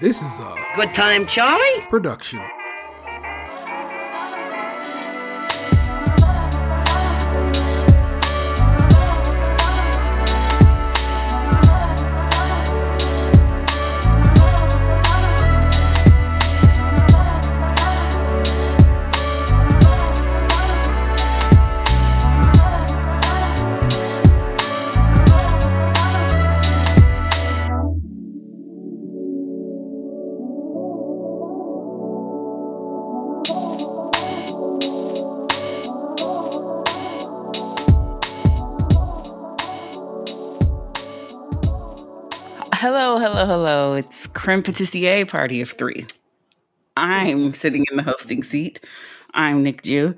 This is a Good Time Charlie production. Hello, it's Krème Patissier Party of Three. I'm sitting in the hosting seat. I'm Nick Jew.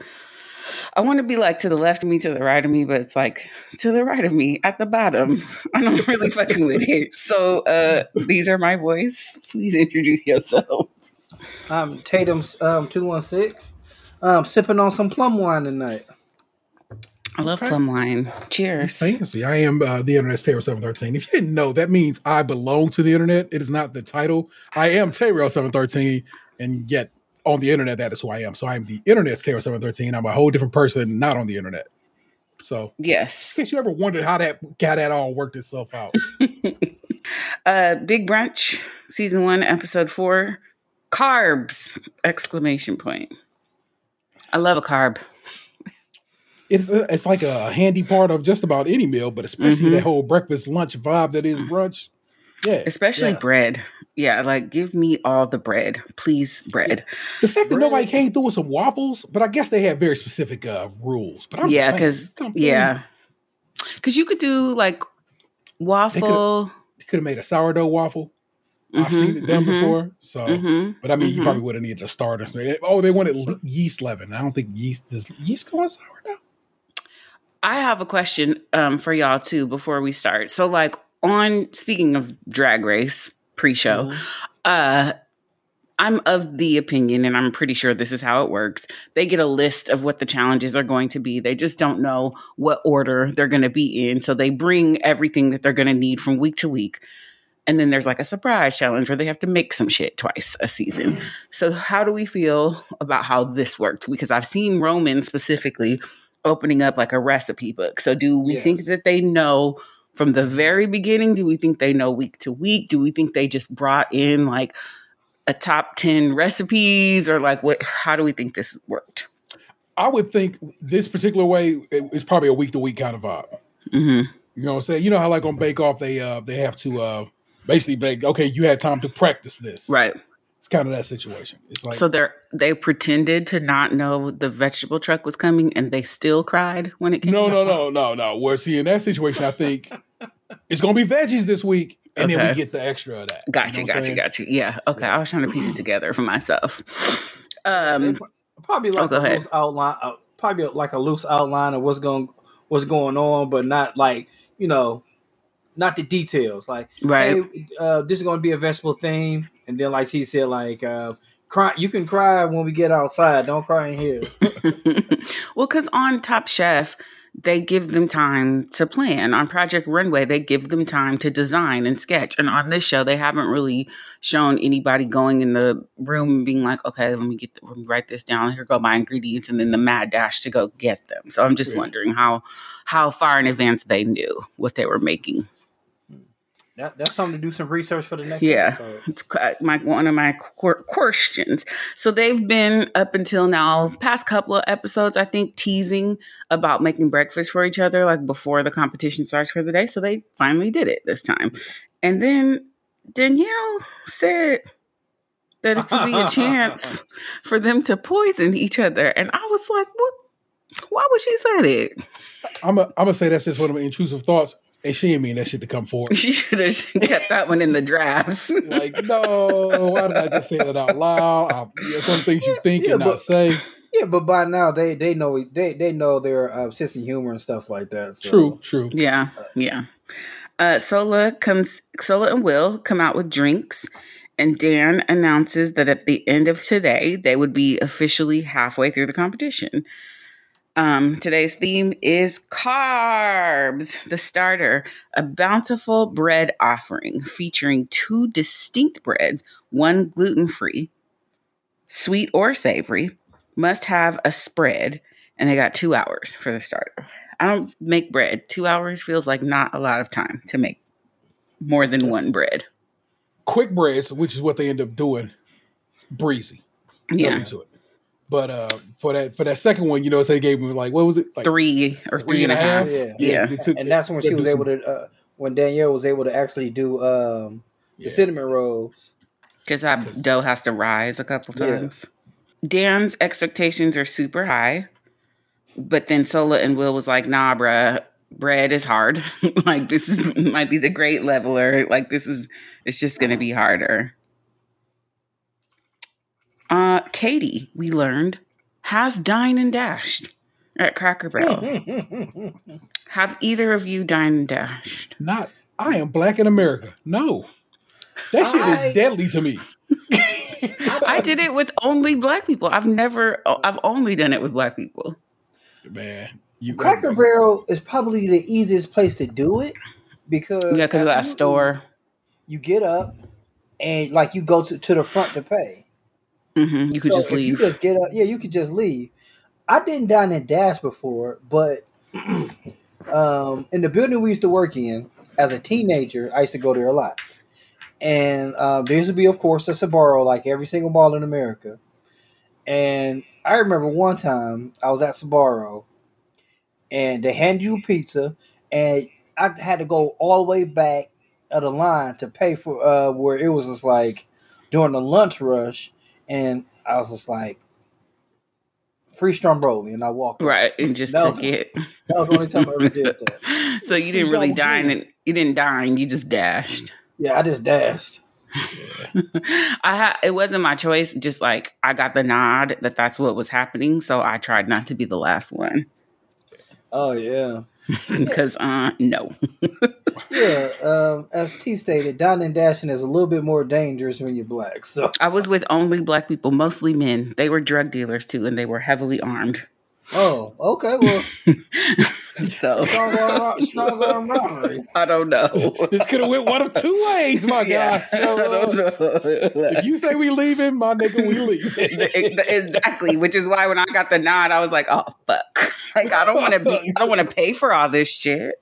I want to be like to the left of me, to the right of me, but it's like to the right of me at the bottom. I don't really fucking with it. So these are my boys. Please introduce yourselves. I'm Tatum216. Sipping on some plum wine tonight. I love plum wine. Cheers. Fancy. I am the internet's Tayrell713. If you didn't know, that means I belong to the internet. It is not the title. I am Tayrell713, and yet on the internet, that is who I am. So I am the internet's Tayrell713. I'm a whole different person, not on the internet. So yes. In case you ever wondered how that all worked itself out. Big Brunch, Season 1, Episode 4, Carbs! Exclamation point. I love a carb. It's like a handy part of just about any meal, but especially that whole breakfast, lunch vibe that is brunch. Yeah, especially bread. Yeah, like give me all the bread. Please, bread. The fact that nobody came through with some waffles, but I guess they had very specific rules. But I'm because you could do like waffle. You could have made a sourdough waffle. I've seen it done before, so. But I mean, you probably would have needed a starter. Oh, they wanted yeast leaven. I don't think does yeast go on sourdough? I have a question for y'all, too, before we start. So, like, speaking of Drag Race pre-show, I'm of the opinion, and I'm pretty sure this is how it works, they get a list of what the challenges are going to be. They just don't know what order they're going to be in, so they bring everything that they're going to need from week to week. And then there's like a surprise challenge where they have to make some shit twice a season. So how do we feel about how this worked? Because I've seen Roman specifically opening up like a recipe book. So do we think that they know from the very beginning? Do we think they know week to week? Do we think they just brought in like a top 10 recipes or like what? How do we think this worked? I would think this particular way is probably a week to week kind of vibe. You know what I'm saying? You know how like on Bake Off they have to basically bake. Okay, you had time to practice this, right? It's kind of that situation. It's like so they pretended to not know the vegetable truck was coming, and they still cried when it came. No. Well, see, in that situation, I think it's gonna be veggies this week, and then we get the extra of that. Got you. Yeah. Okay, I was trying to piece it together for myself. Probably like a loose outline, probably like a loose outline of what's going on, but not like you know. Not the details, like hey, this is going to be a vegetable theme, and then like he said, like cry. You can cry when we get outside. Don't cry in here. Well, because on Top Chef, they give them time to plan. On Project Runway, they give them time to design and sketch. And on this show, they haven't really shown anybody going in the room and being like, "Okay, let me write this down. Here go my ingredients," and then the mad dash to go get them. So I'm just wondering how far in advance they knew what they were making. That's something to do some research for the next episode. It's one of my questions. So they've been up until now, past couple of episodes, I think, teasing about making breakfast for each other, like before the competition starts for the day. So they finally did it this time. And then Danielle said that it could be a chance for them to poison each other. And I was like, what? Why would she say that? I'm going to say that's just one of my intrusive thoughts. And she didn't mean that shit to come forward. She should have kept that one in the drafts. Like, no, why did I just say that out loud? Some things you think and not say. Yeah, but by now they know they know their sense of humor and stuff like that. So. True. Yeah. Shola and Will come out with drinks, and Dan announces that at the end of today they would be officially halfway through the competition. Today's theme is carbs, the starter, a bountiful bread offering featuring two distinct breads, one gluten-free, sweet or savory, must have a spread, and they got 2 hours for the starter. I don't make bread. 2 hours feels like not a lot of time to make more than one bread. Quick breads, which is what they end up doing, breezy. Yeah. Into it. But for that second one, you know, so they gave me like, what was it? Like three and a half. Yeah. And that's when she was able to, when Danielle was able to actually do the cinnamon rolls. Because that dough has to rise a couple times. Yeah. Dan's expectations are super high. But then Shola and Will was like, nah, bruh, bread is hard. Like, this is might be the great leveler. Like, it's just going to be harder. Katie, we learned, has dined and dashed at Cracker Barrel. Have either of you dined and dashed? Not. I am black in America. No. That shit is deadly to me. I did it with only black people. I've only done it with black people. Man. Cracker Barrel is probably the easiest place to do it because of that store. You get up and like you go to the front to pay. Mm-hmm. You could just leave. You just get up. Yeah, you could just leave. I didn't dine and dash before, but in the building we used to work in as a teenager, I used to go there a lot. And there used to be, of course, a Sbarro, like every single mall in America. And I remember one time I was at Sbarro, and they hand you a pizza, and I had to go all the way back of the line to pay for where it was just like during the lunch rush. And I was just like, free stromboli. And I walked. Right. And just took it. That was the only time I ever did that. So you didn't really dine. You didn't dine. You just dashed. Yeah, I just dashed. Yeah. It wasn't my choice. Just like I got the nod that that's what was happening. So I tried not to be the last one. Oh, yeah. Because, no. Yeah, as T stated, dining and dashing is a little bit more dangerous when you're black. So I was with only black people, mostly men. They were drug dealers, too, and they were heavily armed. Oh, okay, well. So. I don't know. This could have went one of two ways, my guy. So, I don't know. If you say we leaving, my nigga, we leaving. Exactly, which is why when I got the nod, I was like, oh, fuck. Like, I don't want to pay for all this shit.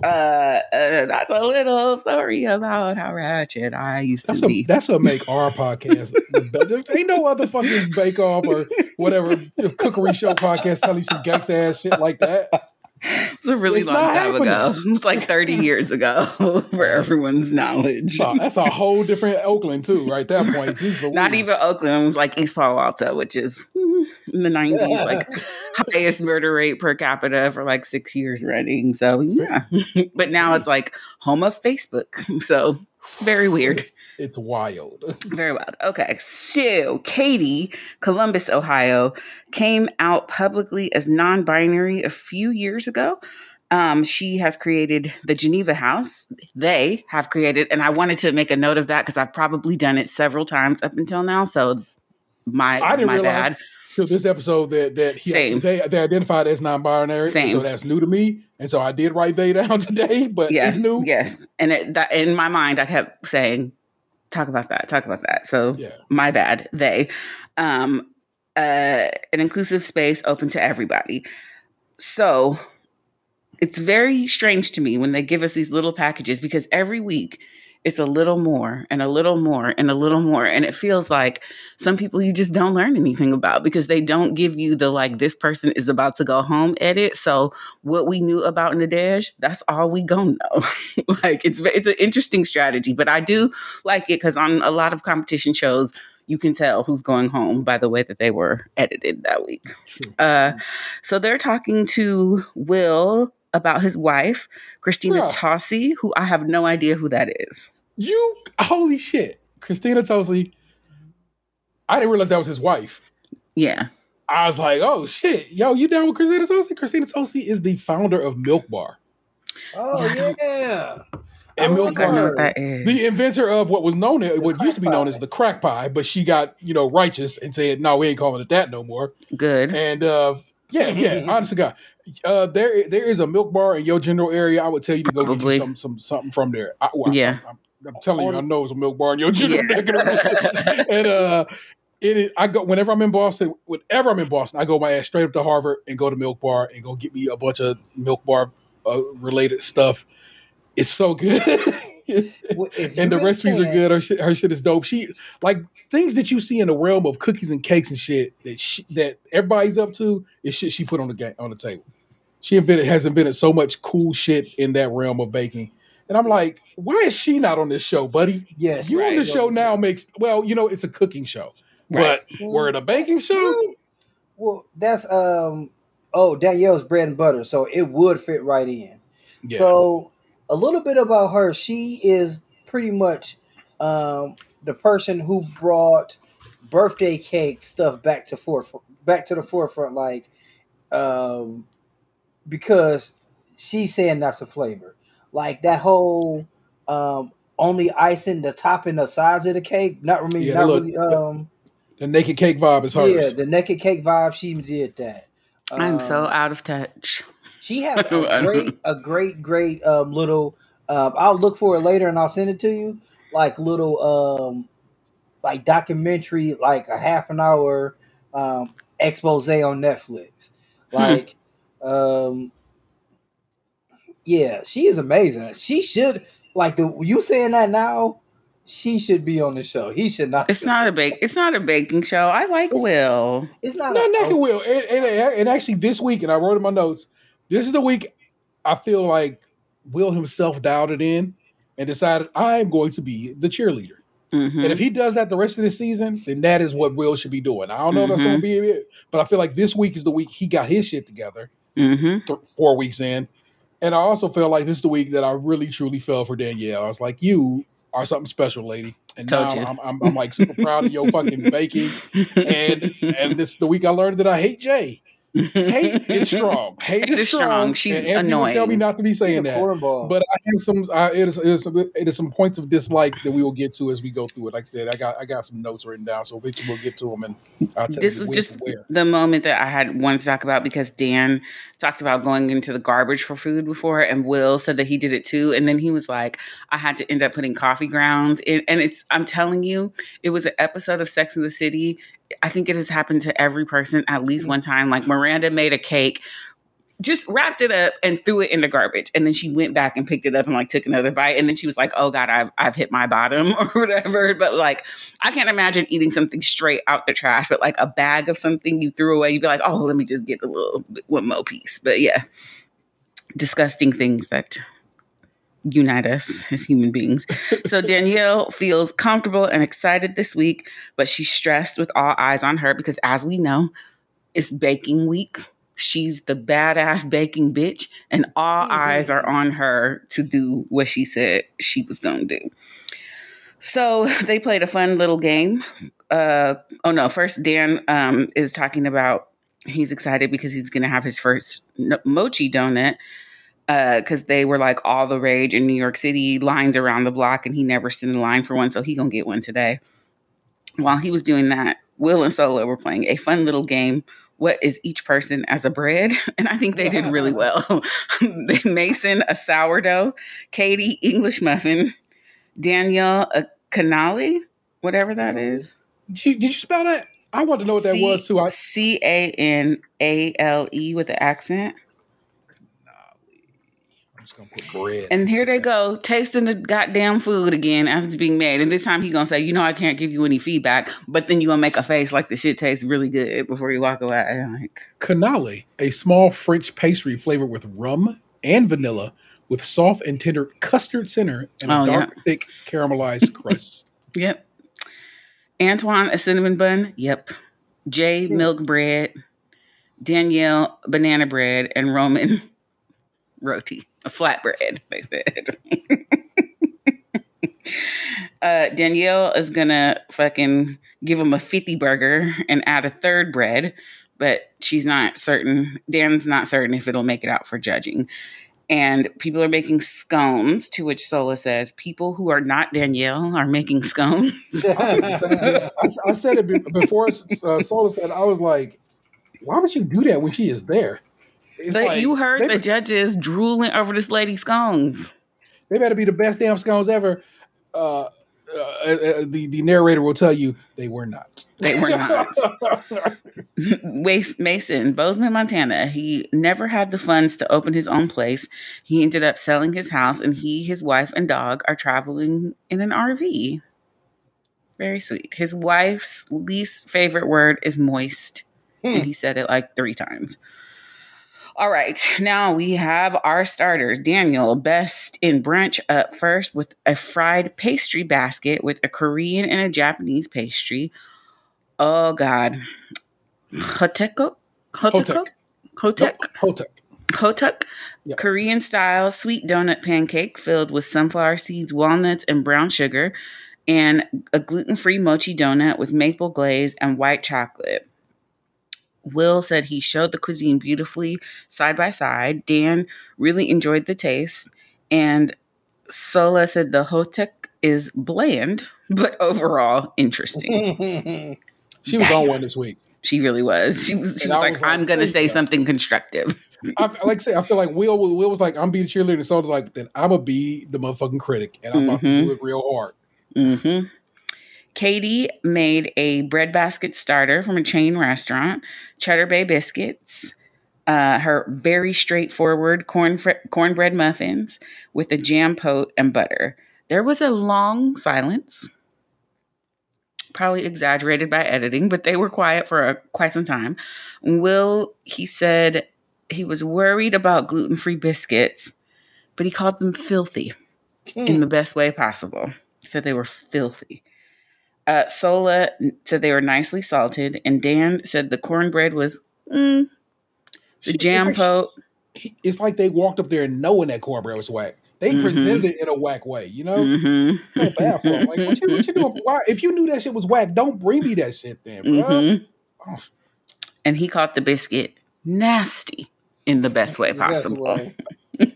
That's a little story about how ratchet I used to be. That's what make our podcast. There ain't no other fucking Bake Off or whatever cookery show podcast telling some gangsta ass shit like that. It's a really long time ago. It was like 30 years ago for everyone's knowledge. Oh, that's a whole different Oakland too, right? At that point, jeez, not even Oakland. It was like East Palo Alto, which is in the 90s, like highest murder rate per capita for like 6 years running. So yeah, but now it's like home of Facebook. So very weird. It's wild. Very wild. Okay. So Katie, Columbus, Ohio, came out publicly as non-binary a few years ago. She has created the Geneva House. They have created, and I wanted to make a note of that because I've probably done it several times up until now. So I didn't realize bad. So this episode they identified as non-binary, so that's new to me, and so I did write they down today, but yes, it's new. Yes, and in my mind I kept saying, talk about that. So my bad. They, an inclusive space open to everybody. So it's very strange to me when they give us these little packages because every week it's a little more and a little more and a little more. And it feels like some people you just don't learn anything about because they don't give you the, like, this person is about to go home edit. So what we knew about Nadej, that's all we gonna know. Like, it's an interesting strategy, but I do like it because on a lot of competition shows, you can tell who's going home by the way that they were edited that week. So they're talking to Will about his wife, Christina Tosi, who I have no idea who that is. Holy shit. Christina Tosi. I didn't realize that was his wife. Yeah. I was like, oh shit. Yo, you down with Christina Tosi? Christina Tosi is the founder of Milk Bar. Oh, yeah. And Milk Bar, the inventor of what was known as, what used to be known as the crack pie, but she got, righteous and said, no, we ain't calling it that no more. Good. And Yeah. Honest to God, there is a Milk Bar in your general area. I would tell you to go get you something from there. I'm telling you, I know it's a Milk Bar in your general area. And it is. I go whenever I'm in Boston. Whenever I'm in Boston, I go my ass straight up to Harvard and go to Milk Bar and go get me a bunch of Milk Bar related stuff. It's so good. Well, and the recipes are good. Her shit is dope. She like things that you see in the realm of cookies and cakes and shit that everybody's up to is shit she put on the table. She has invented so much cool shit in that realm of baking. And I'm like, why is she not on this show, buddy? Yes, you on the show now makes it's a cooking show, right. But we're at a baking show. Well, that's Danielle's bread and butter, so it would fit right in. Yeah. So. A little bit about her. She is pretty much the person who brought birthday cake stuff back to the forefront, like because she's saying that's a flavor. Like that whole only icing the top and the sides of the cake. The naked cake vibe is hers. Yeah, the naked cake vibe. She did that. I'm so out of touch. She has a great little. I'll look for it later and I'll send it to you. Like little, like documentary, like a half an hour expose on Netflix. Like, yeah, she is amazing. She should you saying that now. She should be on the show. He should not. It's not a baking show. I like Will. It's not. No, not Will. And actually, this week, and I wrote in my notes. This is the week I feel like Will himself dialed it in and decided I'm going to be the cheerleader. Mm-hmm. And if he does that the rest of the season, then that is what Will should be doing. I don't know if that's going to be it, but I feel like this week is the week he got his shit together 4 weeks in. And I also feel like this is the week that I really, truly fell for Danielle. I was like, you are something special, lady. And now I'm like super proud of your fucking baking. And this is the week I learned that I hate Jay. Hate is strong. Hate is strong. She's annoying. Tell me not to be saying that. Horrible. But I have some. It is some points of dislike that we will get to as we go through it. Like I said, I got some notes written down, so we'll get to them. And I'll tell this was just the moment that I had wanted to talk about because Dan talked about going into the garbage for food before, and Will said that he did it too, and then he was like, "I had to end up putting coffee grounds." And it's, I'm telling you, it was an episode of Sex and the City. I think it has happened to every person at least one time. Like Miranda made a cake, just wrapped it up and threw it in the garbage. And then she went back and picked it up and like took another bite. And then she was like, oh God, I've hit my bottom or whatever. But like, I can't imagine eating something straight out the trash, but like a bag of something you threw away, you'd be like, oh, let me just get a little one more piece. But yeah, disgusting things that unite us as human beings. So Danielle feels comfortable and excited this week, but she's stressed with all eyes on her because as we know, it's baking week. She's the badass baking bitch and all eyes are on her to do what she said she was going to do. So they played a fun little game. First Dan is talking about he's excited because he's going to have his first mochi donut. Because they were like all the rage in New York City, lines around the block, and he never stood in line for one, so he gonna get one today. While he was doing that, Will and Shola were playing a fun little game, what is each person as a bread? And I think they did really well. Mason, a sourdough, Katie, English muffin, Danielle, a canali, whatever that is. Did you spell that? I want to know what that was too. C-A-N-A-L-E with the accent. Gonna put bread and here they go tasting the goddamn food again after it's being made, and this time he gonna say, you know, I can't give you any feedback, but then you gonna make a face like the shit tastes really good before you walk away. I'm like, canali, a small French pastry flavored with rum and vanilla with soft and tender custard center and a dark thick caramelized crust. Yep. Antoine, a cinnamon bun. Yep. Jay, milk bread. Danielle, banana bread. And Roman, roti. A flatbread, they said. Danielle is going to fucking give him a 50 burger and add a third bread, but she's not certain. Dan's not certain if it'll make it out for judging. And people are making scones, to which Shola says, people who are not Danielle are making scones. I said it before Shola said, I was like, why would you do that when she is there? But like, you heard the judges drooling over this lady's scones. They better be the best damn scones ever. The narrator will tell you they were not. They were not. Mason, Bozeman, Montana. He never had the funds to open his own place. He ended up selling his house, and he, his wife, and dog are traveling in an RV. Very sweet. His wife's least favorite word is moist. And he said it like 3 times. All right, now we have our starters. Daniel, best in brunch, up first with a fried pastry basket with a Korean and a Japanese pastry. Oh, God. Hotteok. Yep. Korean-style sweet donut pancake filled with sunflower seeds, walnuts, and brown sugar, and a gluten-free mochi donut with maple glaze and white chocolate. Will said he showed the cuisine beautifully side by side. Dan really enjoyed the taste. And Shola said the hotteok is bland, but overall interesting. She was on one this week. She really was. She was like, I'm going to say something constructive. I feel like Will was like, I'm being a cheerleader. And Shola's like, then I'm going to be the motherfucking critic. And I'm about to do it real hard. Mm-hmm. Katie made a bread basket starter from a chain restaurant, Cheddar Bay biscuits, her very straightforward cornbread muffins with a jam pot and butter. There was a long silence, probably exaggerated by editing, but they were quiet for quite some time. Will, he said he was worried about gluten-free biscuits, but he called them filthy in the best way possible. He said they were filthy. Shola said they were nicely salted, and Dan said the cornbread was the jam pot. It's like they walked up there knowing that cornbread was whack. They presented it in a whack way, you know. I feel bad for them. Like, what you doing? Why? If you knew that shit was whack, don't bring me that shit, then, bro. And he caught the biscuit nasty in the best way possible. Right.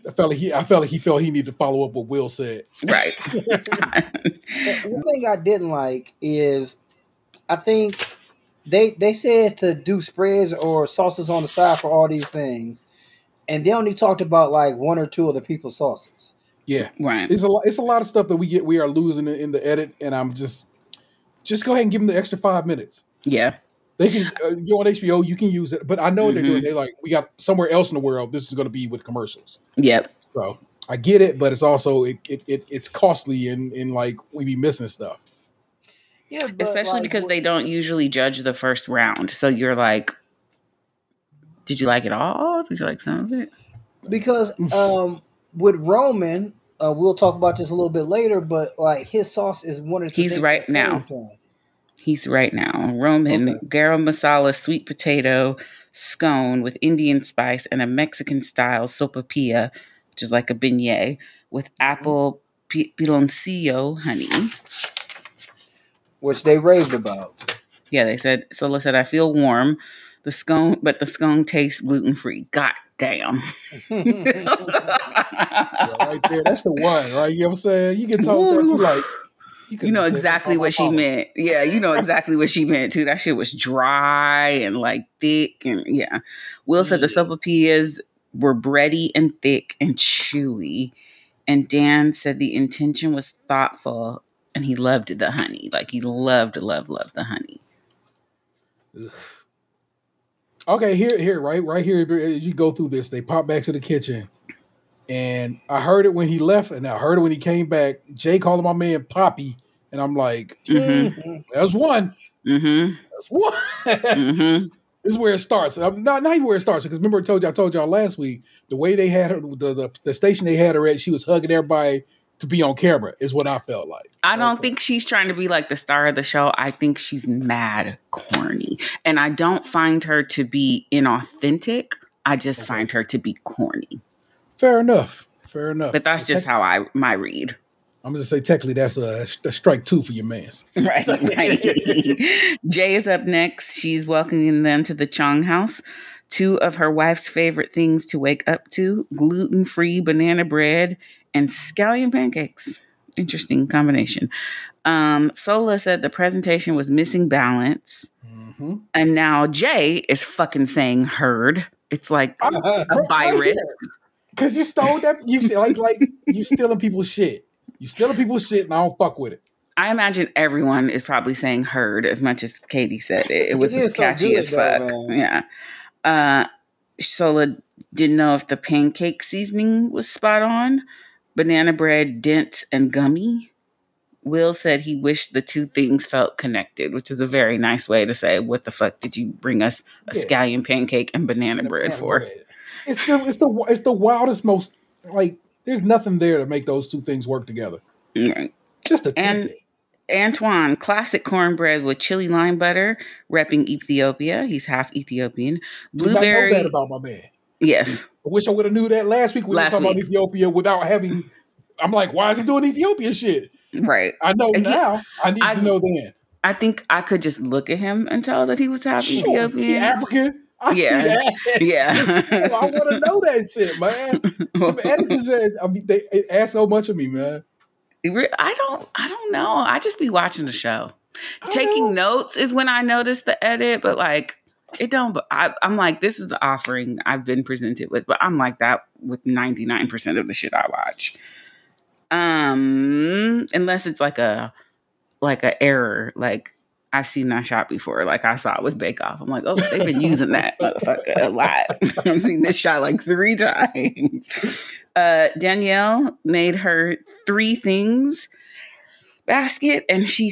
I felt like he needed to follow up what Will said. Right. One thing I didn't like is I think they said to do spreads or sauces on the side for all these things, and they only talked about like 1 or 2 other people's sauces. Yeah, right. It's a lot of stuff that we are losing in the edit, and I'm just go ahead and give them the extra 5 minutes. Yeah. They can go on HBO. You can use it, but I know what they're doing. They're like, we got somewhere else in the world. This is going to be with commercials. Yep. So I get it, but it's also it's costly, and like we be missing stuff. Yeah, but especially like, because they don't usually judge the first round. So you're like, did you like it all? Did you like some of it? Because with Roman, we'll talk about this a little bit later. But like his sauce is one of the things right now. He's right now. Roman, garam masala, sweet potato, scone with Indian spice and a Mexican-style sopapilla, which is like a beignet, with apple piloncillo honey. Which they raved about. Yeah, they said, Shola said, I feel warm, but the scone tastes gluten-free. God damn. Yeah, right there. That's the one, right? You know what I'm saying? You get told that, you like... You know exactly what she meant. Yeah, you know exactly what she meant, too. That shit was dry and, like, thick. And, yeah. Will said the sopapillas were bready and thick and chewy. And Dan said the intention was thoughtful, and he loved the honey. Like, he loved the honey. Ugh. Okay, here, right here, as you go through this, they pop back to the kitchen. And I heard it when he left, and I heard it when he came back. Jay calling my man Poppy, and I'm like, that's one. Mm-hmm. That's one. Mm-hmm. This is where it starts. I'm not even where it starts, because remember I told y'all last week, the way they had her, the station they had her at, she was hugging everybody to be on camera, is what I felt like. I don't think she's trying to be like the star of the show. I think she's mad corny. And I don't find her to be inauthentic. I just find her to be corny. Fair enough. But that's just how my read. I'm going to say technically that's a strike 2 for your mans. Right. Jay is up next. She's welcoming them to the Chong house. 2 of her wife's favorite things to wake up to, gluten-free banana bread and scallion pancakes. Interesting combination. Shola said the presentation was missing balance. Mm-hmm. And now Jay is fucking saying herd. It's like a virus. Because you stole that. You like you stealing people's shit. You stealing people's shit, and I don't fuck with it. I imagine everyone is probably saying herd as much as Katie said. It was catchy as fuck. Yeah. Shola didn't know if the pancake seasoning was spot on. Banana bread, dense and gummy. Will said he wished the two things felt connected, which was a very nice way to say, what the fuck did you bring us a scallion pancake and banana bread for? It's the wildest, most, like, there's nothing there to make those two things work together. Right. Just a tidbit. Antoine, classic cornbread with chili lime butter, repping Ethiopia. He's half Ethiopian. Blueberry. I know that about my man. Yes. I wish I would have knew that last week. We were talking about Ethiopia without having, I'm like, why is he doing Ethiopia shit? Right. I know now. I need to know then. I think I could just look at him and tell that he was half Ethiopian. He's African. I see that. Well, I want to know that shit, man. They ask so much of me, man. I don't know. I just be watching the show. Taking notes is when I notice the edit, but like it don't. I'm like, this is the offering I've been presented with, but I'm like that with 99% of the shit I watch. Unless it's like a error, like I've seen that shot before. Like I saw it with Bake Off. I'm like, oh, they've been using that motherfucker a lot. I've seen this shot like 3 times. Danielle made her 3 things basket, and she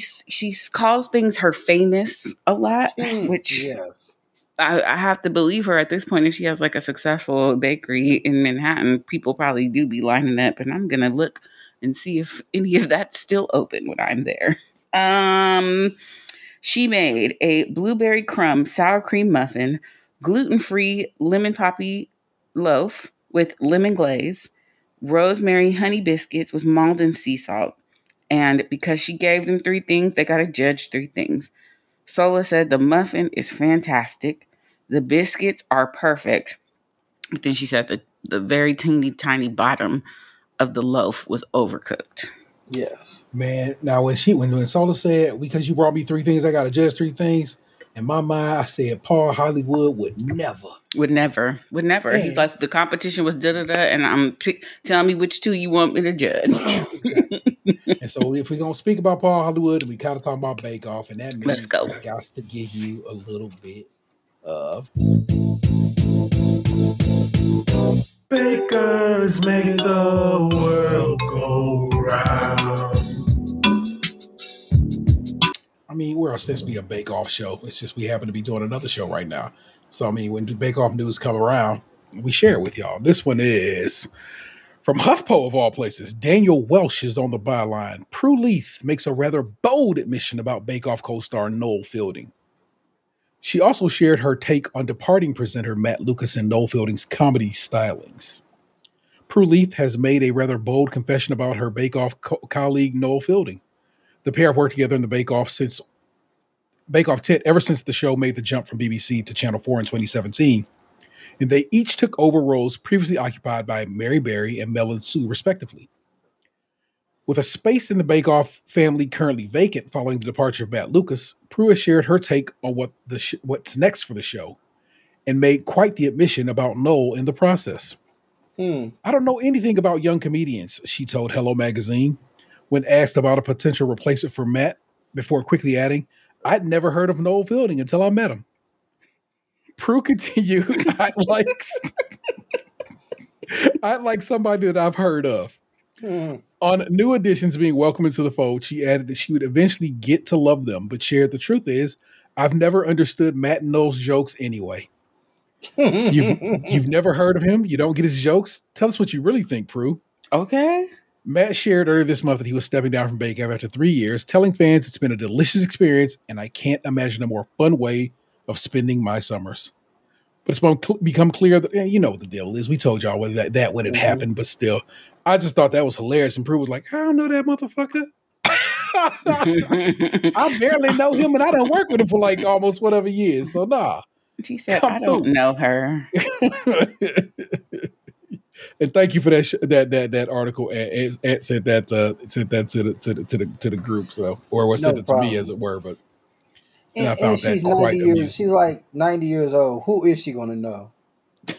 calls things her famous a lot, which I have to believe her at this point. If she has like a successful bakery in Manhattan, people probably do be lining up, and I'm gonna look and see if any of that's still open when I'm there. She made a blueberry crumb sour cream muffin, gluten-free lemon poppy loaf with lemon glaze, rosemary honey biscuits with Malden sea salt. And because she gave them 3 things, they got to judge 3 things. Shola said the muffin is fantastic. The biscuits are perfect. But then she said the very teeny tiny bottom of the loaf was overcooked. Yes, man. Now when Shola said, because you brought me 3 things, I got to judge 3 things. In my mind, I said Paul Hollywood would never. And he's like, the competition was da-da-da, and tell me which 2 you want me to judge. Exactly. And so if we're going to speak about Paul Hollywood, we kind of talk about Bake Off, and that means let's go. I got to give you a little bit of... Bakers make the world go round. I mean, we're supposed to be a bake-off show. It's just we happen to be doing another show right now. So, I mean, when the bake-off news come around, we share it with y'all. This one is from HuffPo, of all places. Daniel Welsh is on the byline. Prue Leith makes a rather bold admission about bake-off co-star Noel Fielding. She also shared her take on departing presenter Matt Lucas and Noel Fielding's comedy stylings. Prue Leith has made a rather bold confession about her bake-off colleague Noel Fielding. The pair have worked together in the Bake Off tent ever since the show made the jump from BBC to Channel 4 in 2017, and they each took over roles previously occupied by Mary Berry and Mel and Sue, respectively. With a space in the Bake Off family currently vacant following the departure of Matt Lucas, Prue has shared her take on what's next for the show, and made quite the admission about Noel in the process. I don't know anything about young comedians, she told Hello Magazine. When asked about a potential replacement for Matt, before quickly adding, I'd never heard of Noel Fielding until I met him. Prue continued, I'd like somebody that I've heard of. On new additions being welcomed into the fold, she added that she would eventually get to love them, but shared the truth is, I've never understood Matt and Noel's jokes anyway. You've never heard of him? You don't get his jokes? Tell us what you really think, Prue. Okay. Matt shared earlier this month that he was stepping down from Bake Off after 3 years, telling fans it's been a delicious experience and I can't imagine a more fun way of spending my summers. But it's become clear that, you know what the deal is. We told y'all that when it happened, but still, I just thought that was hilarious. And Prue was like, I don't know that motherfucker. I barely know him and I done worked with him for like almost whatever years. So nah. She said, I don't know her. And thank you for that article. Ed sent that to the group, so or was sent it to me as it were. But And she's 90 years. She's like 90 years old. Who is she going to know?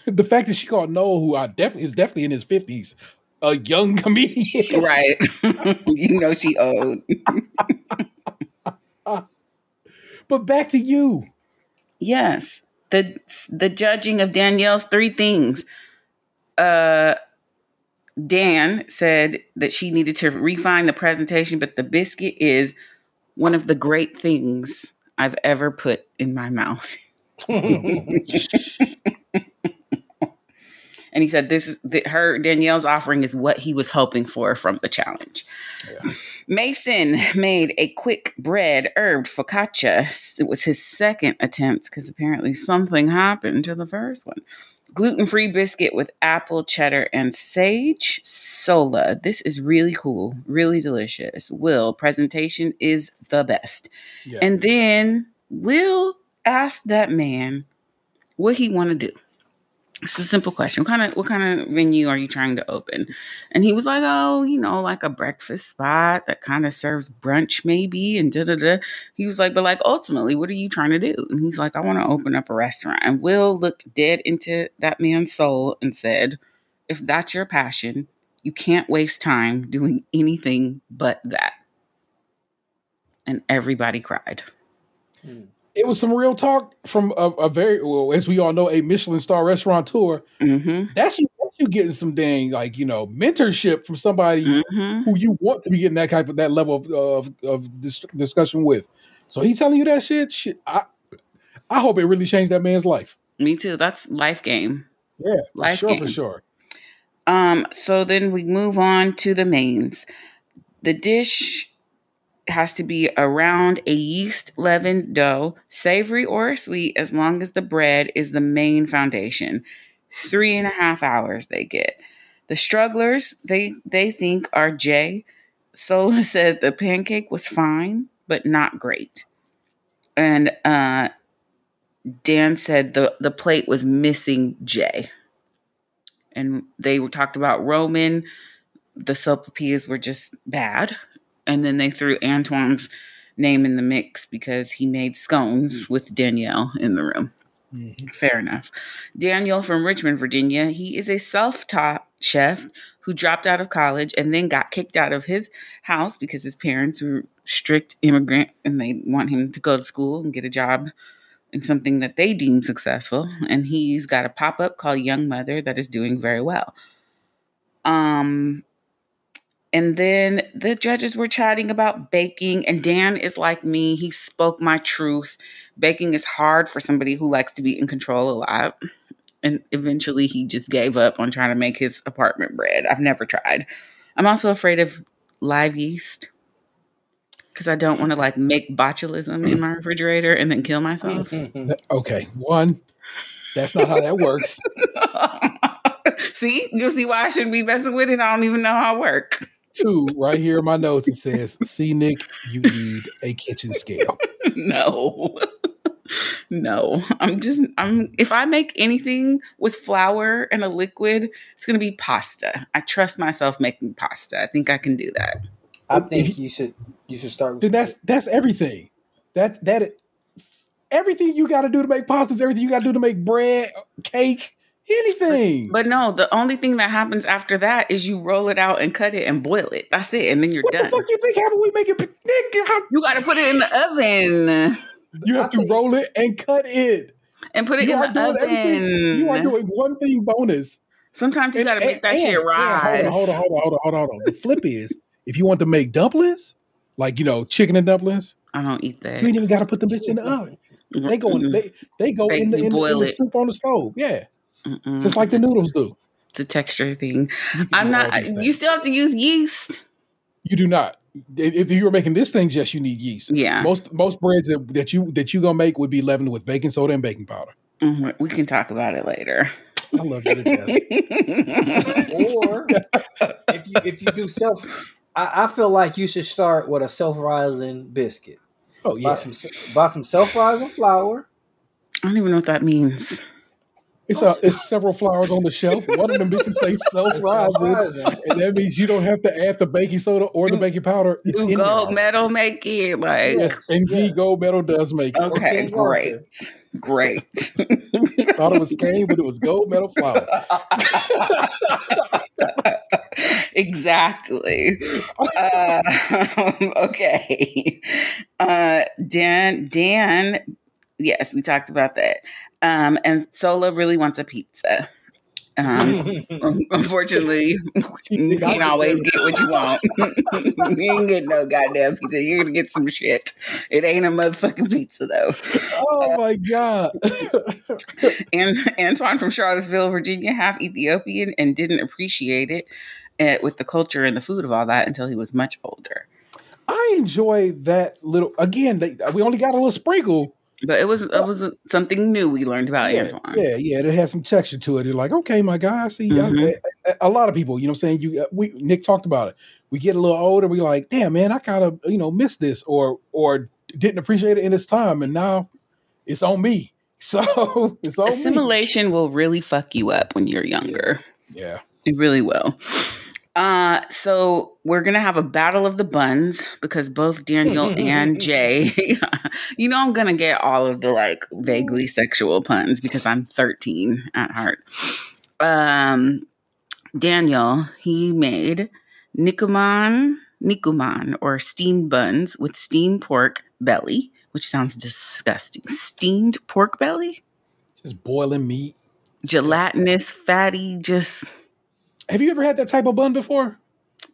The fact that she called Noel, who is definitely in his 50s, a young comedian. Right. You know she old. But back to you. Yes. The judging of Danielle's three things. Dan said that she needed to refine the presentation, but the biscuit is one of the great things I've ever put in my mouth. And he said, Danielle's offering is what he was hoping for from the challenge. Yeah. Mason made a quick bread herb focaccia. It was his second attempt because apparently something happened to the first one. Gluten-free biscuit with apple, cheddar, and sage. Shola, this is really cool, really delicious. Will, presentation is the best. Yeah. And then Will asked that man what he want to do. It's a simple question. What kind of venue are you trying to open? And he was like, oh, you know, like a breakfast spot that kind of serves brunch maybe and da-da-da. He was like, but like ultimately, what are you trying to do? And he's like, I want to open up a restaurant. And Will looked dead into that man's soul and said, if that's your passion, you can't waste time doing anything but that. And everybody cried. Hmm. It was some real talk from a very, well, as we all know, a Michelin star restaurateur. Mm-hmm. That's you getting some dang, like, you know, mentorship from somebody who you want to be getting that type of, that level of discussion with. So he's telling you that shit. I hope it really changed that man's life. Me too. That's life game. Yeah, for sure. So then we move on to the mains. The dish has to be around a yeast leavened dough, savory or sweet, as long as the bread is the main foundation. 3.5 hours they get. The strugglers, they think, are Jay. Shola said the pancake was fine, but not great. And Dan said the plate was missing Jay. And they talked about Roman. The sopapillas were just bad. And then they threw Antoine's name in the mix because he made scones with Danielle in the room. Mm-hmm. Fair enough. Daniel from Richmond, Virginia, he is a self-taught chef who dropped out of college and then got kicked out of his house because his parents were strict immigrant and they want him to go to school and get a job in something that they deem successful. And he's got a pop-up called Young Mother that is doing very well. And then the judges were chatting about baking, and Dan is like me. He spoke my truth. Baking is hard for somebody who likes to be in control a lot. And eventually he just gave up on trying to make his apartment bread. I've never tried. I'm also afraid of live yeast because I don't want to like make botulism in my refrigerator and then kill myself. Okay. One, that's not how that works. See? You'll see why I shouldn't be messing with it. I don't even know how I work. Two, right here in my nose, it says, see, Nick, you need a kitchen scale. No. I'm if I make anything with flour and a liquid, it's going to be pasta. I trust myself making pasta. I think I can do that. I think you should start with that's everything. Everything you got to do to make pasta is everything you got to do to make bread, cake, anything. But no, the only thing that happens after that is you roll it out and cut it and boil it. That's it, and then you're done. What the fuck you think? How do we make it? You got to put it in the oven. You have to roll it and cut it and put it in the oven. Everything. You are doing one thing bonus. Sometimes you got to make that shit rise. Hold on. The flip is, if you want to make dumplings, like, you know, chicken and dumplings, I don't eat that. You ain't even got to put the bitch in the oven. They go in the soup on the stove. Yeah. Mm-mm. Just like the noodles do. It's a texture thing. You still have to use yeast. You do not. If you were making this thing, yes, you need yeast. Yeah. Most breads that you gonna make would be leavened with baking soda and baking powder. Mm-hmm. We can talk about it later. I love that. Or if you do self, I feel like you should start with a self-rising biscuit. Oh yeah. Buy some self-rising flour. I don't even know what that means. It's several flowers on the shelf. One of them bitches say self-rising, and that means you don't have to add the baking soda or the baking powder. It's do gold medal make it? Like yes, indeed, gold medal does make it. Okay, great. Thought it was cane, but it was gold medal flour. Exactly. Okay. Dan. Yes, we talked about that. And Shola really wants a pizza. Unfortunately, you can't always get what you want. You ain't getting no goddamn pizza. You're gonna get some shit. It ain't a motherfucking pizza though. Oh my god. And Antoine from Charlottesville, Virginia, half Ethiopian, and didn't appreciate it with the culture and the food of all that until he was much older. I enjoy that little. Again, we only got a little sprinkle. But it was something new we learned about Antoine. Yeah. It had some texture to it. You're like, okay, my guy, I see. Mm-hmm. A lot of people, you know what I'm saying? Nick talked about it. We get a little older. We're like, damn, man, I kind of, missed this or didn't appreciate it in its time. And now it's on me. So it's on Assimilation will really fuck you up when you're younger. Yeah. It really will. So we're going to have a battle of the buns because both Danielle and Jay, I'm going to get all of the vaguely sexual puns because I'm 13 at heart. Danielle, he made nikuman or steamed buns with steamed pork belly, which sounds disgusting. Steamed pork belly? Just boiling meat. Gelatinous, fatty, just... Have you ever had that type of bun before?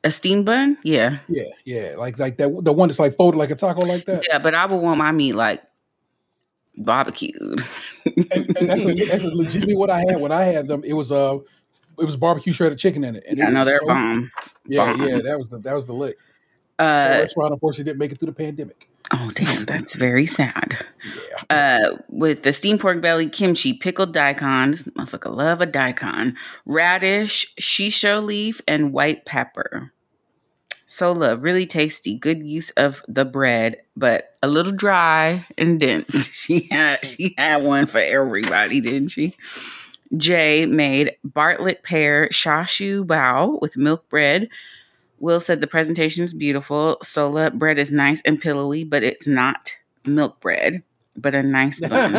A steam bun? Yeah. Yeah. Like that, the one that's like folded like a taco like that? Yeah, but I would want my meat like barbecued. and that's legitimately what I had when I had them. It was barbecue shredded chicken in it. And they're bomb. Yeah, that was the lick. That restaurant unfortunately didn't make it through the pandemic. Oh, damn, that's very sad. Yeah. With the steamed pork belly, kimchi, pickled daikon, this motherfucker love a daikon, radish, shisho leaf, and white pepper. Shola, really tasty, good use of the bread, but a little dry and dense. She had one for everybody, didn't she? Jay made Bartlett pear shashu bao with milk bread. Will said the presentation is beautiful. Shola, bread is nice and pillowy, but it's not milk bread, but a nice bun.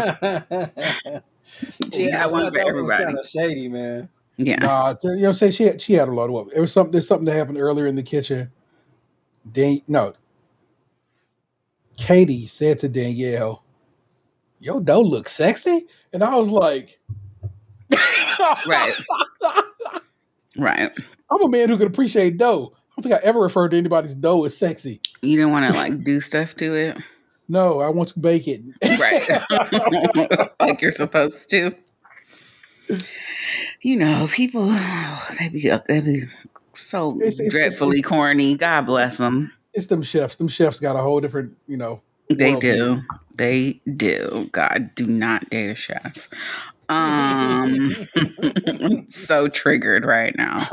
Gee, I want for everybody. Kind of shady, man. Yeah. She had a lot of it. There's something that happened earlier in the kitchen. Katie said to Danielle, "Yo, don't look sexy," and I was like, right. I'm a man who can appreciate dough. I don't think I ever referred to anybody's dough as sexy. You don't want to do stuff to it? No, I want to bake it. Right. Like you're supposed to. People, they be so dreadfully corny. God bless them. It's them chefs. Them chefs got a whole different, They do. They do. God, do not date a chef. So triggered right now.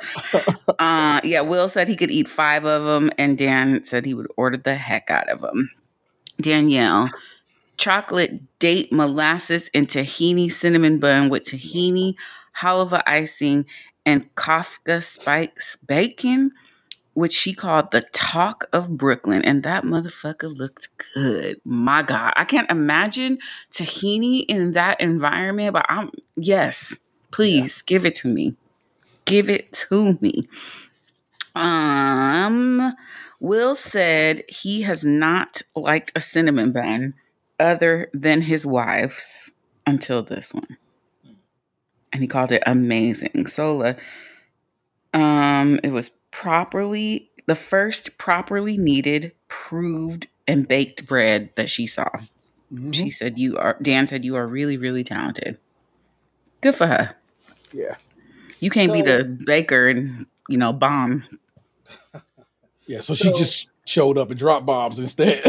Will said he could eat 5 of them, and Dan said he would order the heck out of them. Danielle, chocolate date molasses and tahini cinnamon bun with tahini, halva icing, and Kafka spikes bacon, which she called the talk of Brooklyn. And that motherfucker looked good. My God. I can't imagine tahini in that environment, but give it to me. Give it to me. Will said he has not liked a cinnamon bun other than his wife's until this one. And he called it amazing. Shola, it was the first properly kneaded, proved, and baked bread that she saw. Mm-hmm. She said, Dan said, you are really, really talented. Good for her. Yeah. You can't be the baker and, bomb. Yeah, so she just showed up and dropped bombs instead.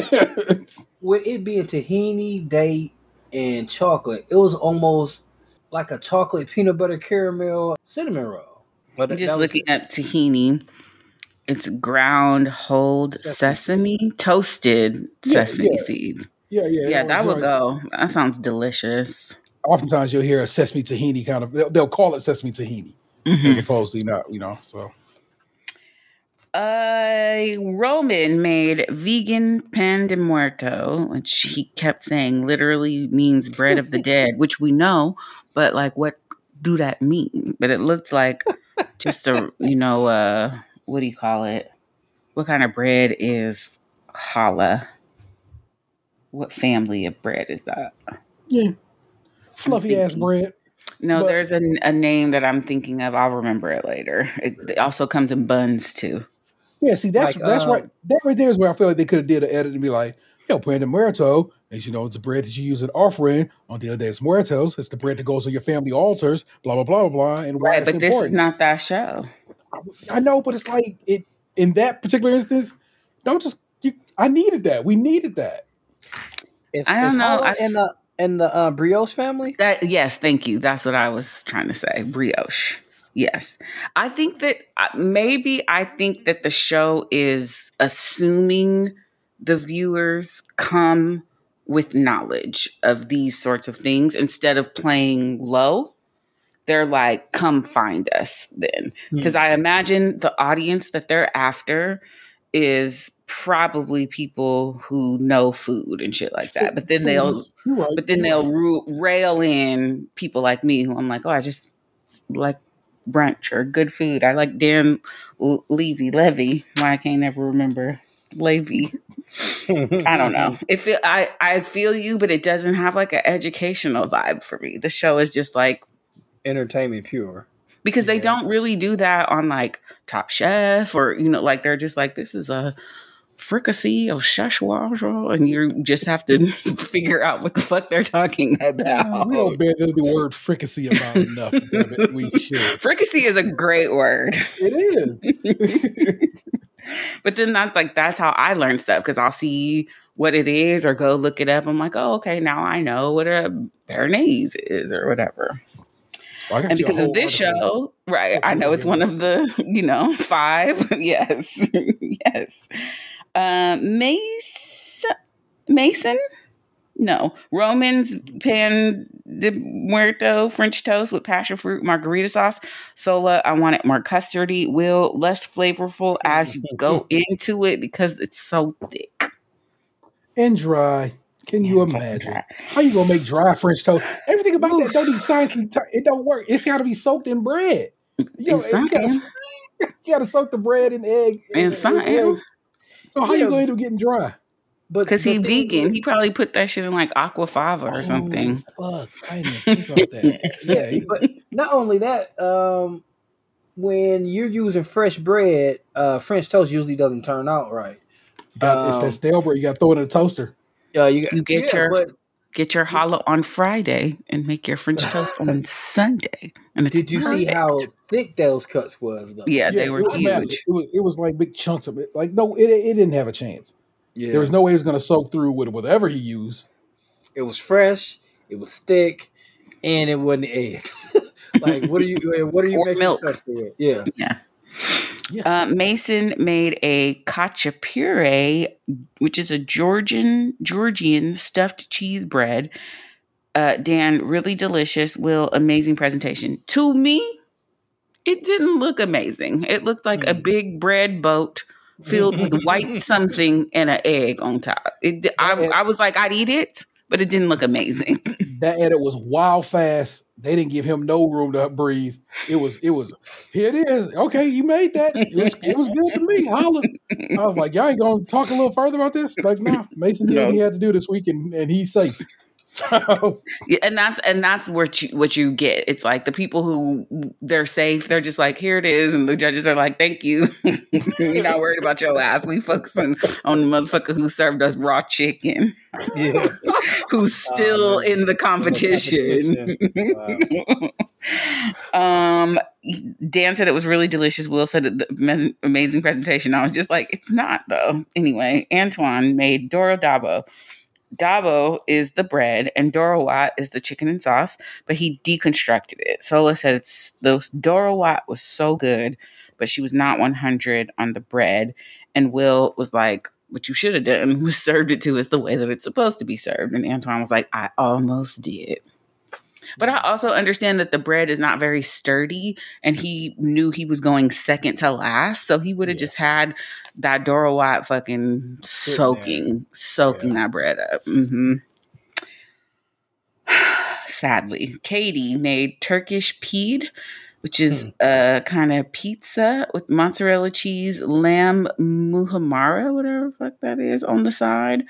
With it being tahini, date, and chocolate, it was almost like a chocolate peanut butter caramel cinnamon roll. But just looking up tahini, it's ground whole sesame, toasted sesame seeds. Yeah, that would go. That sounds delicious. oftentimes you'll hear a sesame tahini kind of, they'll call it sesame tahini as opposed to not, you know, so. Roman made vegan pan de muerto, which he kept saying literally means bread of the dead, which we know, but like, what do that mean? But it looked like just a, you know, what do you call it? What kind of bread is challah? What family of bread is that? Yeah. Fluffy ass bread. No, but there's a name that I'm thinking of. I'll remember it later. It also comes in buns too. Yeah, see, that's right. That right there is where I feel like they could have did an edit and be like, yo, pan de muerto, as you know, it's the bread that you use at offering on the other day. It's muertos. It's the bread that goes on your family altars. Blah blah blah blah. And why right, but important. This is not that show. I know, but it's like it in that particular instance. Don't just. I needed that. We needed that. In the brioche family? Yes, thank you. That's what I was trying to say. Brioche. Yes. I think that the show is assuming the viewers come with knowledge of these sorts of things instead of playing low. They're like, come find us then. Because I imagine the audience that they're after is probably people who know food and shit like that. But then they'll rail in people like me who I'm like, oh, I just like brunch or good food. I like Dan Levy. Why I can't ever remember Levy. I don't know. I feel you, but it doesn't have like an educational vibe for me. The show is just like entertainment pure. Because they don't really do that on like Top Chef or, you know, like they're just like, this is a fricassee of Szechuan, and you just have to figure out what the fuck they're talking about. We don't bear the word fricassee about enough. Dammit, we should. Fricassee is a great word. It is. But then that's how I learn stuff, because I'll see what it is or go look it up. I'm like, oh, okay, now I know what a béarnaise is or whatever. Well, and because of this show, right, I know it's one of the, you know, 5. Yes. Yes. Mason? No. Roman's pan de muerto, French toast with passion fruit, margarita sauce. Shola, I want it more custardy. Will, less flavorful as you go into it because it's so thick. And dry. Can you imagine? How you gonna make dry French toast? Everything about that don't even science. It don't work. It's gotta be soaked in bread. You gotta soak the bread in egg and something. So how you gonna end up getting dry? Because he's vegan, he probably put that shit in like aquafaba or something. Fuck, I didn't think about that. Yeah, but not only that, when you're using fresh bread, French toast usually doesn't turn out right. It's that stale bread. You gotta throw it in the toaster. You get your challah on Friday and make your French toast on Sunday. And it's perfect. See how thick those cuts was? Though? Yeah, they were huge. It was like big chunks of it. Like no, it didn't have a chance. Yeah. There was no way it was going to soak through with whatever he used. It was fresh. It was thick, and it wasn't eggs. Like what are you or making milk? With? Yeah. Yeah. Yeah. Mason made a kachapuré, which is a Georgian stuffed cheese bread. Dan, really delicious. Will, amazing presentation. To me, it didn't look amazing. It looked like a big bread boat filled with white something and an egg on top. I was like, I'd eat it, but it didn't look amazing. That edit was wild fast. They didn't give him no room to breathe. It was. Here it is. Okay, you made that. It was good to me. Holla. I was like, y'all ain't gonna talk a little further about this. Like, nah, Mason did what he had to do this week, and he's safe. So, yeah, and that's what you get. It's like the people who they're safe. They're just like, here it is, and the judges are like, thank you. We're not worried about your ass. We focusing on the motherfucker who served us raw chicken. Yeah. Who's still in the competition. Wow. Dan said it was really delicious. Will said the amazing presentation. I was just like, it's not though. Anyway, Antoine made doro dabo. Dabo is the bread and doro wat is the chicken and sauce, but he deconstructed it. Shola said the doro wat was so good, but she was not 100 on the bread. And Will was like, what you should have done was served it to us the way that it's supposed to be served. And Antoine was like, I almost did. But I also understand that the bread is not very sturdy, and he knew he was going second to last, so he would have just had that doro wat fucking soaking that bread up. Mm-hmm. Sadly, Katie made Turkish pide, which is a kind of pizza with mozzarella cheese, lamb muhammara, whatever the fuck that is, on the side.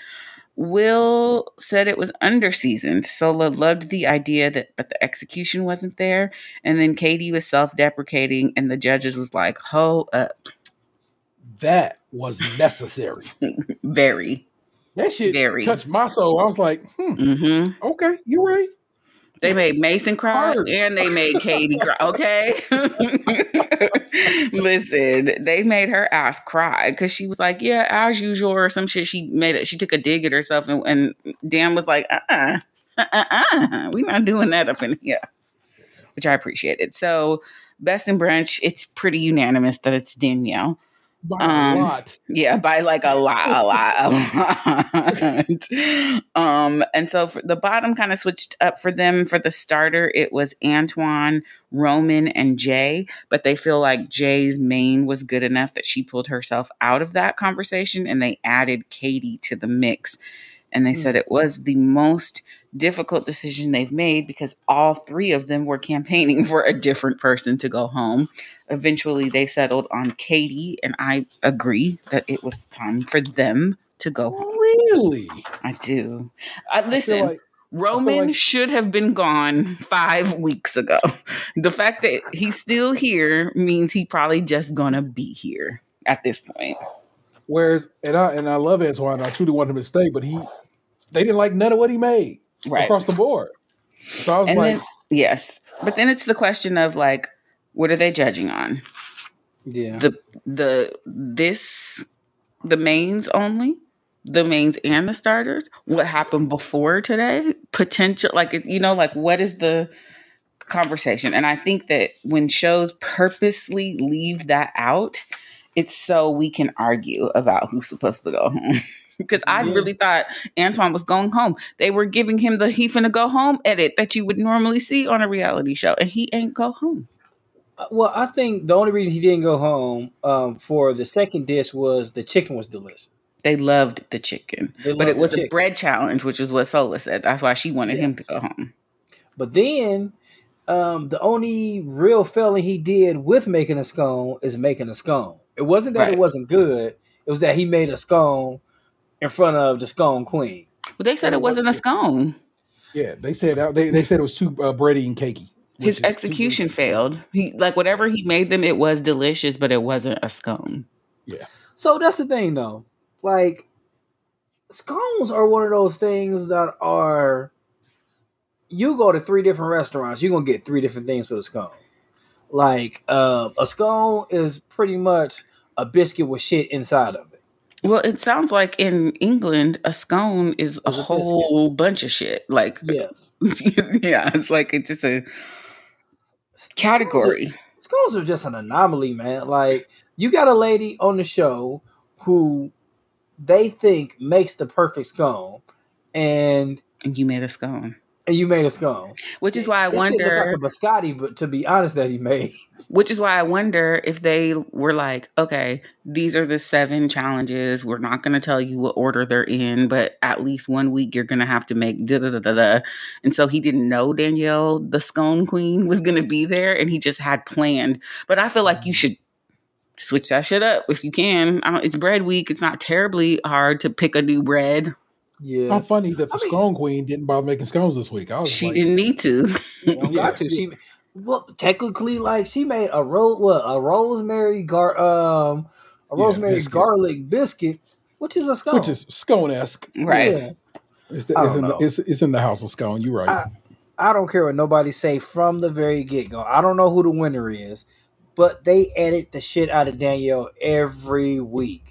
Will said it was underseasoned. Shola loved the idea but the execution wasn't there. And then Katie was self-deprecating, and the judges was like, "Ho up, that was necessary." Very. That shit touched my soul. I was like, mm-hmm. Okay, you're right. They made Mason cry and they made Katie cry. Okay. Listen, they made her ass cry because she was like, yeah, as usual, or some shit. She took a dig at herself, and Dan was like, we're not doing that up in here, which I appreciated. So Best in Brunch, it's pretty unanimous that it's Danielle. By a lot. Yeah, by like a lot. And so for the bottom kind of switched up for them. For the starter, it was Antoine, Roman, and Jay. But they feel like Jay's main was good enough that she pulled herself out of that conversation, and they added Katie to the mix. And they said it was the most difficult decision they've made because all three of them were campaigning for a different person to go home. Eventually, they settled on Katie, and I agree that it was time for them to go home. Really? I do. Listen, Roman should have been gone 5 weeks ago. The fact that he's still here means he probably just going to be here at this point. Whereas, and I love Antoine, I truly want him to stay, but they didn't like none of what he made across the board. So I was yes. But then it's the question of like, what are they judging on? Yeah. The mains only, the mains and the starters, what happened before today, potential, what is the conversation? And I think that when shows purposely leave that out, it's so we can argue about who's supposed to go home. Because I really thought Antoine was going home. They were giving him the he finna go home edit that you would normally see on a reality show. And he ain't go home. Well, I think the only reason he didn't go home for the second dish was the chicken was delicious. They loved the chicken. But it was a bread challenge, which is what Shola said. That's why she wanted him to go home. But then the only real failing he did with making a scone is making a scone. It wasn't that it wasn't good. It was that he made a scone in front of the scone queen. Well, they said it wasn't a scone. Yeah, they said it was too bready and cakey. His execution failed. He whatever he made them, it was delicious, but it wasn't a scone. Yeah. So that's the thing, though. Like, scones are one of those things that are. You go to three different restaurants, you're gonna get three different things with a scone. Like, a scone is pretty much a biscuit with shit inside of it. Well, it sounds like in England, a scone is a whole bunch of shit. Like, yes. Yeah, it's like it's just a category. Scones are just an anomaly, man. Like, you got a lady on the show who they think makes the perfect scone. And you made a scone. And you made a scone. Which is why I wonder... It's like a biscotti, but to be honest, that he made. Which is why I wonder if they were like, okay, these are the 7 challenges. We're not going to tell you what order they're in, but at least one week you're going to have to make da-da-da-da-da. And so he didn't know Danielle, the scone queen, was going to be there, and he just had planned. But I feel like you should switch that shit up if you can. It's bread week. It's not terribly hard to pick a new bread. Yeah. How funny that the scone queen didn't bother making scones this week. She didn't need to. Got to. She technically she made a rosemary garlic biscuit, which is a scone, which is scone-esque, right? Yeah. It's in the house of scone. You're right. I don't care what nobody say from the very get go. I don't know who the winner is, but they edit the shit out of Danielle every week.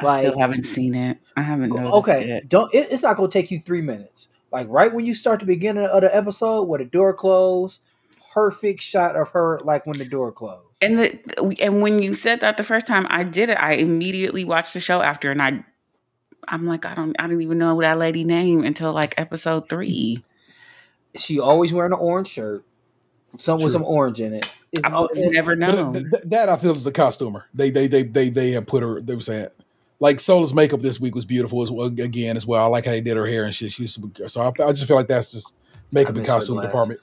I still haven't seen it. I haven't noticed it. It's not going to take you 3 minutes. Like right when you start the beginning of the episode, where the door closed, perfect shot of her. Like when the door closed. And when you said that the first time I did it, I immediately watched the show after, and I'm like, I didn't even know that lady's name until like episode 3. She always wearing an orange shirt. Some with some orange in it. You never know. That I feel is the costumer. They have put her. They were saying like Shola's makeup this week was beautiful as well. Again, as well, I like how they did her hair and shit. She was so I just feel like that's just makeup and costume department.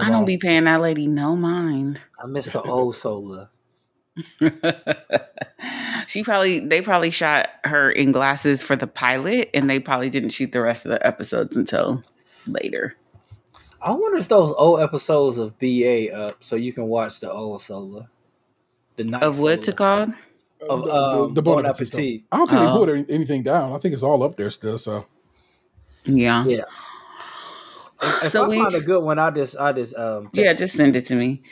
I don't be paying that lady no mind. I miss the old Shola. They probably shot her in glasses for the pilot, and they probably didn't shoot the rest of the episodes until later. I wonder if those old episodes of BA up so you can watch the old Shola. The night of what's it called? Of the Bon Appetit. I don't think they put anything down. I think it's all up there still. So yeah. If I find a good one, just send it to me.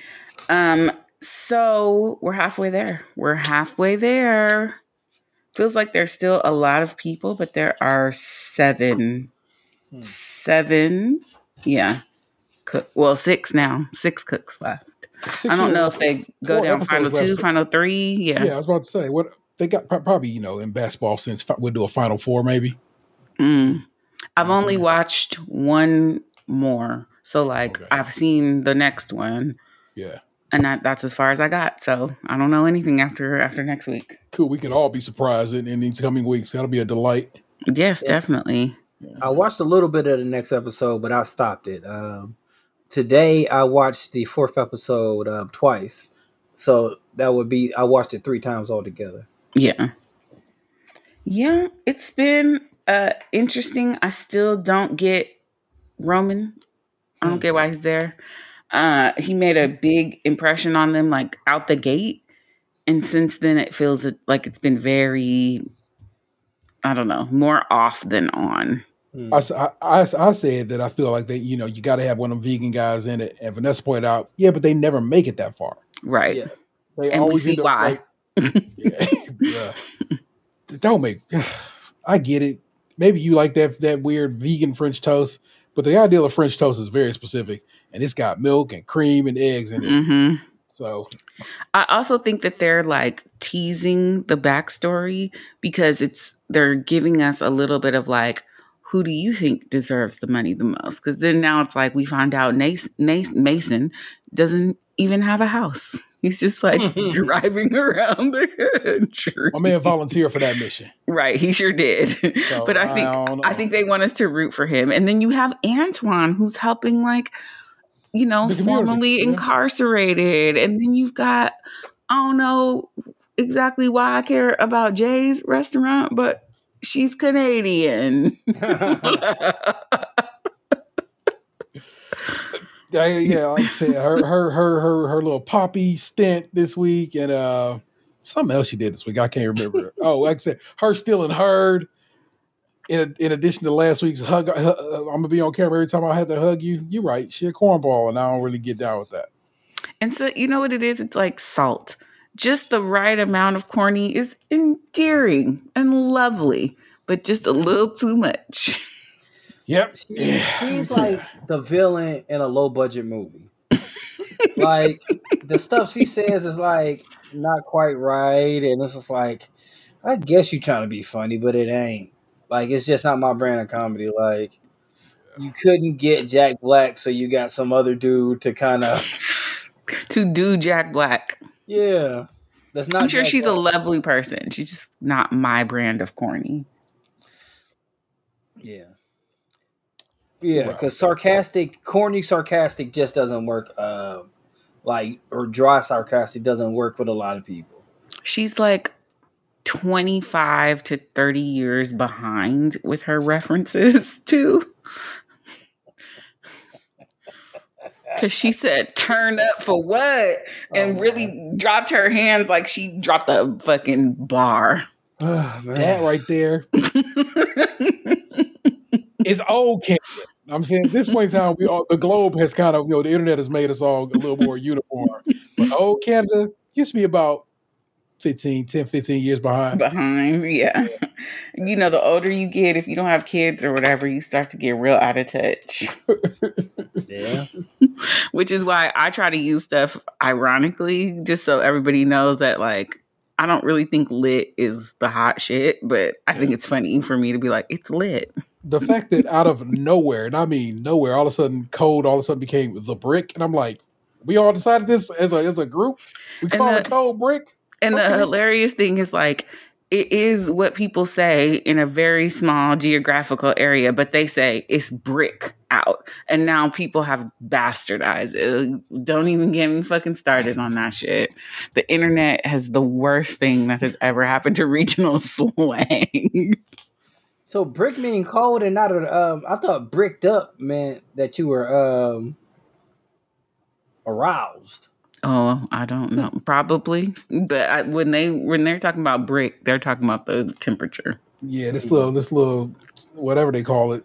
So we're halfway there. Feels like there's still a lot of people, but there are seven. Yeah. Six now. 6 cooks left. 6 I don't know if they go down final 2, final 3. Yeah. Yeah, I was about to say what they got probably, in basketball since we'll do a final 4 maybe. Mm. I've only watched one more. So I've seen the next one. Yeah. And that's as far as I got. So I don't know anything after next week. Cool. We can all be surprised in these coming weeks. That'll be a delight. Yes, definitely. Yeah. I watched a little bit of the next episode, but I stopped it. Today I watched the 4th episode twice. So that would be, I watched it 3 times altogether. Yeah. Yeah. It's been interesting. I still don't get Roman. I don't get why he's there. He made a big impression on them, out the gate. And since then it feels like it's been very... I don't know, more off than on. I said that I feel like that, you got to have one of them vegan guys in it. And Vanessa pointed out, but they never make it that far. Right. Yeah. They and always we see why. I get it. Maybe you like that weird vegan French toast, but the ideal of French toast is very specific. And it's got milk and cream and eggs in it. Mm-hmm. So I also think that they're teasing the backstory because they're giving us a little bit of who do you think deserves the money the most? Because then now it's we find out Mason doesn't even have a house. He's just driving around the country. My man volunteered for that mission. Right. He sure did. So but I think they want us to root for him. And then you have Antoine who's helping formerly incarcerated. And then you've got, I don't know exactly why I care about Jay's restaurant, but she's Canadian. Like I said, her little poppy stint this week and something else she did this week. I can't remember. Oh, like I said, her stealing herd. In addition to last week's hug, I'm going to be on camera every time I have to hug you. You're right. She a cornball, and I don't really get down with that. And so, you know what it is? It's like salt. Just the right amount of corny is endearing and lovely, but just a little too much. Yep. She's the villain in a low-budget movie. The stuff she says is, not quite right, and it's just I guess you're trying to be funny, but it ain't. It's just not my brand of comedy. You couldn't get Jack Black, so you got some other dude to kind of... to do Jack Black. Yeah. That's not. I'm sure she's a lovely person. She's just not my brand of corny. Yeah. Yeah, because corny sarcastic just doesn't work. Or dry sarcastic doesn't work with a lot of people. She's 25 to 30 years behind with her references, too. Because she said, turn up for what? And really dropped her hands like she dropped a fucking bar. Oh, man. That right there. It's old Canada. I'm saying at this point in time, the globe has kind of, the internet has made us all a little more uniform. But old Canada used to be about 10, 15 years behind. Yeah. The older you get, if you don't have kids or whatever, you start to get real out of touch. Yeah. Which is why I try to use stuff ironically, just so everybody knows that, I don't really think lit is the hot shit, but I think it's funny for me to be like, it's lit. the fact that out of nowhere, and I mean nowhere, all of a sudden Code all of a sudden became the Brick, and I'm like, we all decided this as a group. We call it Code Brick. And okay. The hilarious thing is, like, it is what people say in a very small geographical area, but they say it's Brick out. And now people have bastardized it. Don't even get me fucking started on that shit. The internet has the worst thing that has ever happened to regional slang. So Brick mean cold and not a, I thought bricked up meant that you were aroused. Oh, I don't know. Probably, but when they're talking about brick, they're talking about the temperature. Yeah, this little whatever they call it.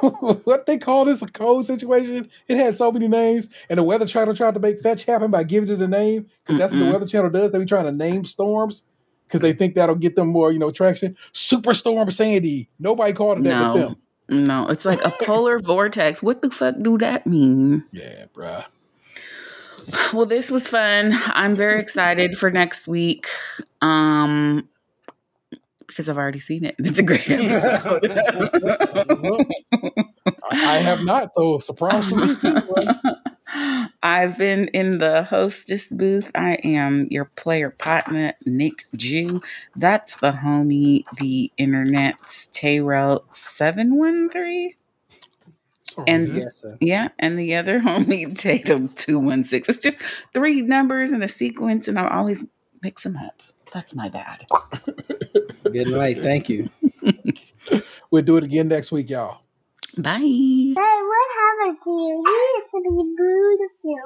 What they call this, a cold situation? It had so many names, and the Weather Channel tried to make fetch happen by giving it a name, because that's what the Weather Channel does. They be trying to name storms because they think that'll get them more, traction. Superstorm Sandy. Nobody called it that with them. No, it's like a polar vortex. What the fuck do that mean? Yeah, bruh. Well, this was fun. I'm very excited for next week because I've already seen it. It's a great episode. I have not, so surprise for me too. I've been in the hostess booth. I am your player partner, Nick Jew. That's the homie, the internet's Tayrell713. And and the other homie, Tatum216. It's just three numbers in a sequence, and I always mix them up. That's my bad. Good night. Thank you. We'll do it again next week, y'all. Bye. Hey, what happened to you? You used to be beautiful.